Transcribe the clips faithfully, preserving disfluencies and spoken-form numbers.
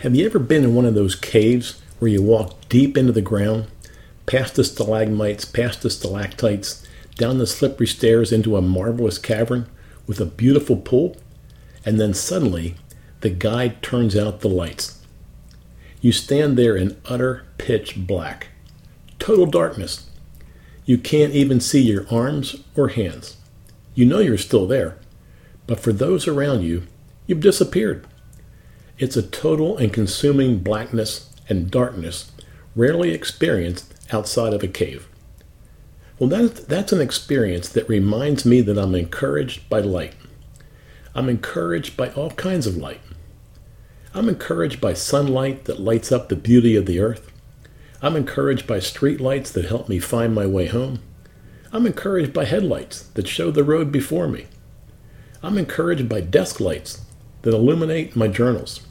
Have you ever been in one of those caves where you walk deep into the ground, past the stalagmites, past the stalactites, down the slippery stairs into a marvelous cavern with a beautiful pool, and then suddenly the guide turns out the lights? You stand there in utter pitch black, total darkness. You can't even see your arms or hands. You know you're still there, but for those around you, you've disappeared. It's a total and consuming blackness and darkness rarely experienced outside of a cave. Well, that, that's an experience that reminds me that I'm encouraged by light. I'm encouraged by all kinds of light. I'm encouraged by sunlight that lights up the beauty of the earth. I'm encouraged by streetlights that help me find my way home. I'm encouraged by headlights that show the road before me. I'm encouraged by desk lights that illuminate my journals.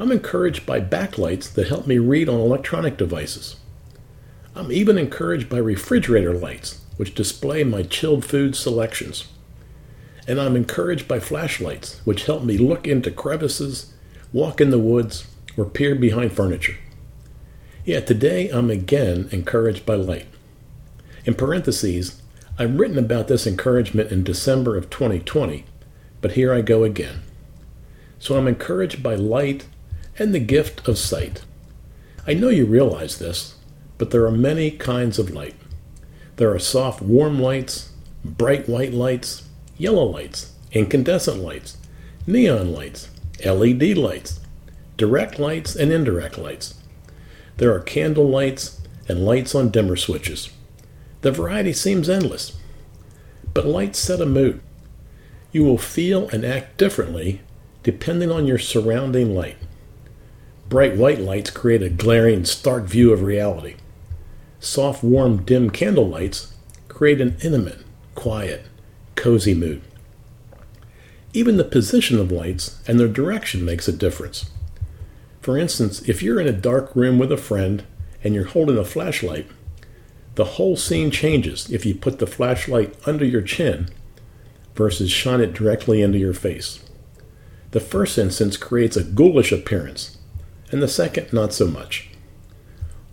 I'm encouraged by backlights that help me read on electronic devices. I'm even encouraged by refrigerator lights, which display my chilled food selections. And I'm encouraged by flashlights, which help me look into crevices, walk in the woods, or peer behind furniture. Yeah, today I'm again encouraged by light. In parentheses, I've written about this encouragement in December of twenty twenty, but here I go again. So I'm encouraged by light and the gift of sight. I know you realize this, but there are many kinds of light. There are soft, warm lights, bright white lights, yellow lights, incandescent lights, neon lights, L E D lights, direct lights, and indirect lights. There are candle lights and lights on dimmer switches. The variety seems endless, but lights set a mood. You will feel and act differently depending on your surrounding light. Bright white lights create a glaring, stark view of reality. Soft, warm, dim candle lights create an intimate, quiet, cozy mood. Even the position of lights and their direction makes a difference. For instance, if you're in a dark room with a friend and you're holding a flashlight, the whole scene changes if you put the flashlight under your chin versus shine it directly into your face. The first instance creates a ghoulish appearance, and the second not so much.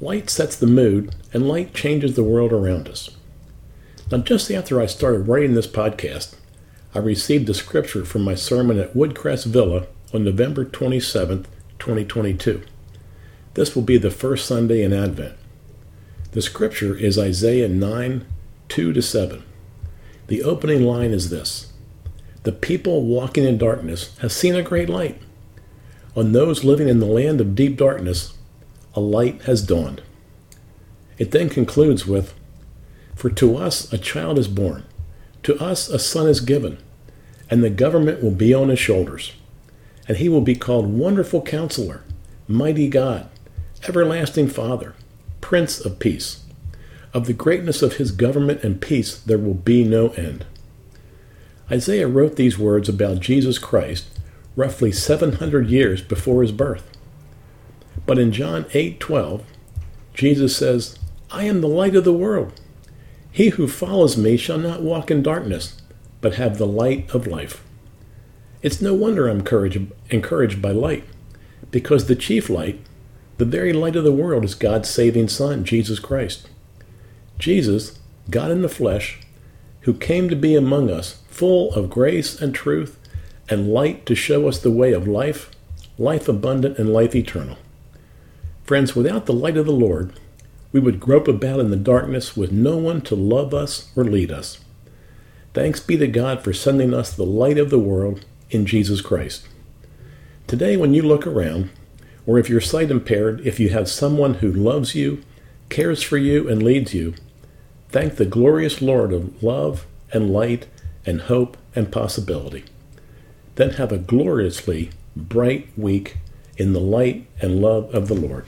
Light sets the mood, and light changes the world around us. Now, just after I started writing this podcast, I received a scripture from my sermon at Woodcrest Villa on November twenty-seventh, twenty twenty-two. This will be the first Sunday in Advent. The scripture is Isaiah nine, two to seven. The opening line is this: "The people walking in darkness have seen a great light. On those living in the land of deep darkness, a light has dawned." It then concludes with, "For to us a child is born, to us a son is given, and the government will be on his shoulders. And he will be called Wonderful Counselor, Mighty God, Everlasting Father, Prince of Peace. Of the greatness of his government and peace there will be no end." Isaiah wrote these words about Jesus Christ roughly seven hundred years before his birth. But in John eight twelve, Jesus says, "I am the light of the world. He who follows me shall not walk in darkness, but have the light of life." It's no wonder I'm encouraged, encouraged by light, because the chief light, the very light of the world, is God's saving Son, Jesus Christ. Jesus, God in the flesh, who came to be among us, full of grace and truth and light to show us the way of life, life abundant and life eternal. Friends, without the light of the Lord, we would grope about in the darkness with no one to love us or lead us. Thanks be to God for sending us the light of the world in Jesus Christ. Today, when you look around, or if you're sight impaired, if you have someone who loves you, cares for you, and leads you, thank the glorious Lord of love and light and hope and possibility. Then have a gloriously bright week in the light and love of the Lord.